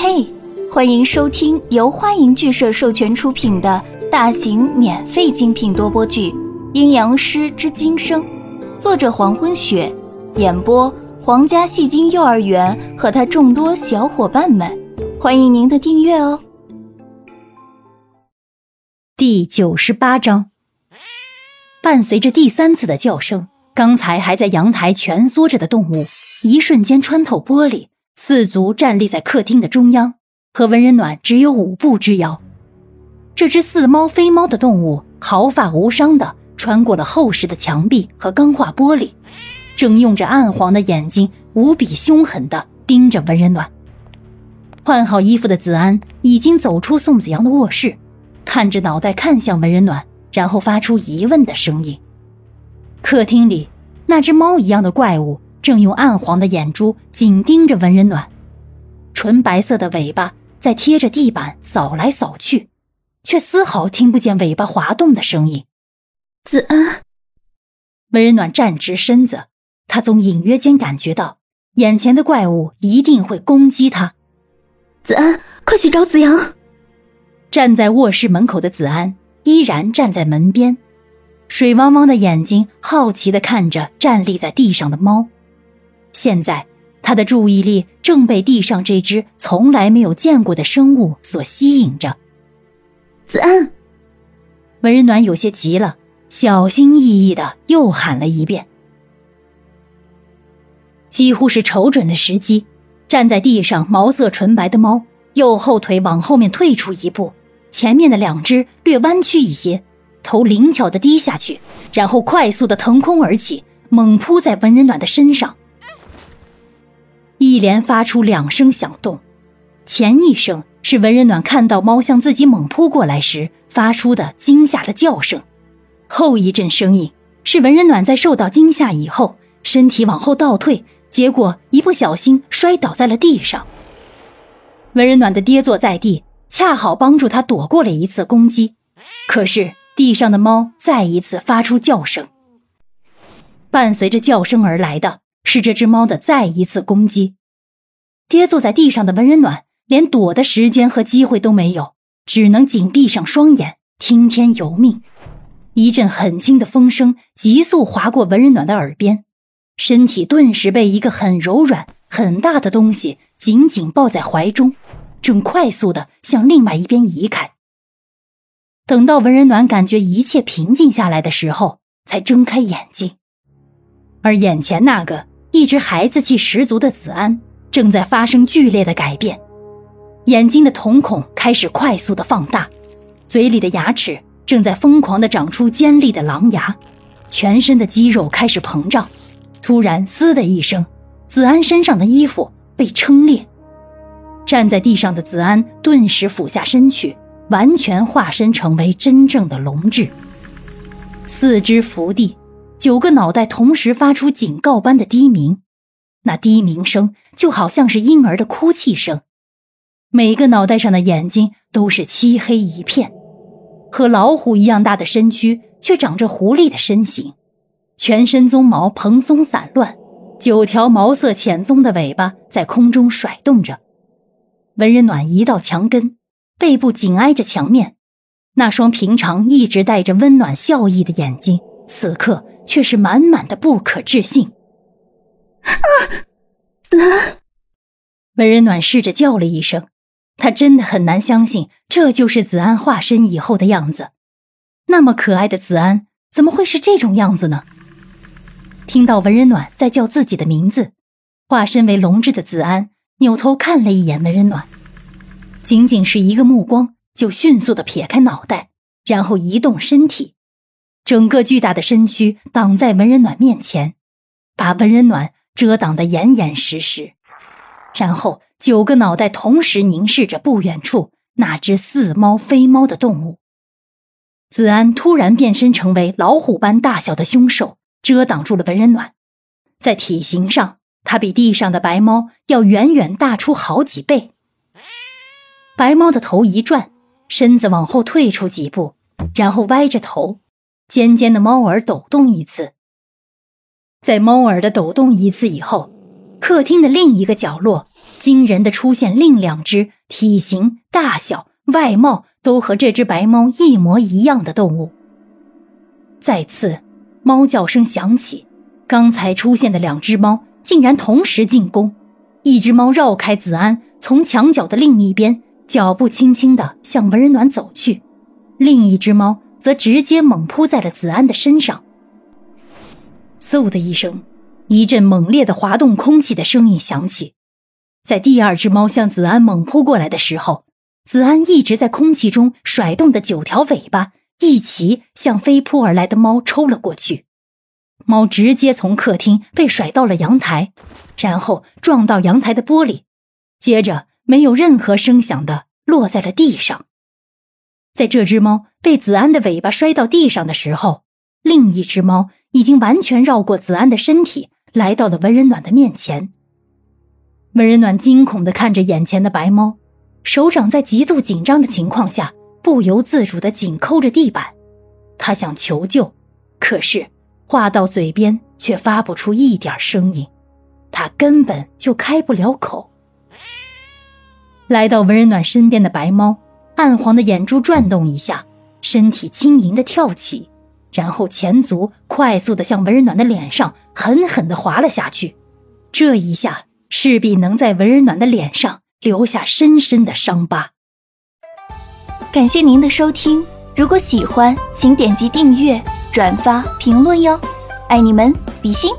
嘿，欢迎收听由花影剧社授权出品的大型免费精品多播剧《阴阳师之今生》，作者黄昏雪，演播皇家戏精幼儿园和他众多小伙伴们，欢迎您的订阅哦。第98章，伴随着第3次的叫声，刚才还在阳台蜷缩着的动物一瞬间穿透玻璃，四足站立在客厅的中央，和文人暖只有5步之遥。这只似猫非猫的动物毫发无伤地穿过了厚实的墙壁和钢化玻璃，正用着暗黄的眼睛无比凶狠地盯着文人暖。换好衣服的子安已经走出宋子阳的卧室，探着脑袋看向文人暖，然后发出疑问的声音。客厅里那只猫一样的怪物正用暗黄的眼珠紧盯着文人暖，纯白色的尾巴在贴着地板扫来扫去，却丝毫听不见尾巴滑动的声音。子安，文人暖站直身子，他总隐约间感觉到眼前的怪物一定会攻击他。子安，快去找子阳。站在卧室门口的子安依然站在门边，水汪汪的眼睛好奇地看着站立在地上的猫。现在他的注意力正被地上这只从来没有见过的生物所吸引着。子安，文人暖有些急了，小心翼翼地又喊了一遍。几乎是瞅准了时机，站在地上毛色纯白的猫右后腿往后面退出1步，前面的两只略弯曲一些，头灵巧地低下去，然后快速地腾空而起，猛扑在文人暖的身上。一连发出2声响动，前一声是文人暖看到猫向自己猛扑过来时发出的惊吓的叫声，后一阵声音是文人暖在受到惊吓以后身体往后倒退，结果一不小心摔倒在了地上。文人暖的跌坐在地，恰好帮助他躲过了一次攻击，可是地上的猫再一次发出叫声。伴随着叫声而来的是这只猫的再一次攻击。跌坐在地上的文人暖连躲的时间和机会都没有，只能紧闭上双眼，听天由命。一阵很轻的风声急速划过文人暖的耳边，身体顿时被一个很柔软很大的东西紧紧抱在怀中，正快速地向另外一边移开。等到文人暖感觉一切平静下来的时候，才睁开眼睛。而眼前那个一直孩子气十足的子安正在发生剧烈的改变，眼睛的瞳孔开始快速地放大，嘴里的牙齿正在疯狂地长出尖利的狼牙，全身的肌肉开始膨胀。突然嘶的一声，子安身上的衣服被撑裂，站在地上的子安顿时俯下身去，完全化身成为真正的龙质。4肢伏地，9个脑袋同时发出警告般的低鸣，那低鸣声就好像是婴儿的哭泣声，每个脑袋上的眼睛都是漆黑一片，和老虎一样大的身躯却长着狐狸的身形，全身鬃毛蓬松散乱，9条毛色浅棕的尾巴在空中甩动着。文人暖移到墙根，背部紧挨着墙面，那双平常一直带着温暖笑意的眼睛此刻却是满满的不可置信。啊，子安！文人暖试着叫了一声，他真的很难相信这就是子安化身以后的样子。那么可爱的子安怎么会是这种样子呢？听到文人暖在叫自己的名字，化身为龙质的子安扭头看了一眼文人暖，仅仅是一个目光就迅速地撇开脑袋，然后移动身体，整个巨大的身躯挡在文人暖面前，把文人暖遮挡得严严实实。然后9个脑袋同时凝视着不远处那只似猫非猫的动物。子安突然变身成为老虎般大小的凶兽，遮挡住了文人暖。在体型上它比地上的白猫要远远大出好几倍。白猫的头一转，身子往后退出几步，然后歪着头，尖尖的猫耳抖动一次。在猫耳的抖动一次以后，客厅的另一个角落，惊人的出现另两只体型、大小、外貌都和这只白猫一模一样的动物。再次，猫叫声响起，刚才出现的两只猫竟然同时进攻，一只猫绕开子安，从墙角的另一边，脚步轻轻地向文人暖走去，另一只猫则直接猛扑在了子安的身上。嗖的一声，一阵猛烈的滑动空气的声音响起。在第二只猫向子安猛扑过来的时候，子安一直在空气中甩动的九条尾巴一起向飞扑而来的猫抽了过去，猫直接从客厅被甩到了阳台，然后撞到阳台的玻璃，接着没有任何声响地落在了地上。在这只猫被子安的尾巴摔到地上的时候，另一只猫已经完全绕过子安的身体，来到了文人暖的面前。文人暖惊恐地看着眼前的白猫，手掌在极度紧张的情况下不由自主地紧抠着地板，他想求救，可是话到嘴边却发不出一点声音，他根本就开不了口。来到文人暖身边的白猫，暗黄的眼珠转动一下，身体轻盈地跳起，然后前足快速地向文人暖的脸上狠狠地滑了下去，这一下势必能在文人暖的脸上留下深深的伤疤。感谢您的收听，如果喜欢请点击订阅、转发、评论哟，爱你们，比心。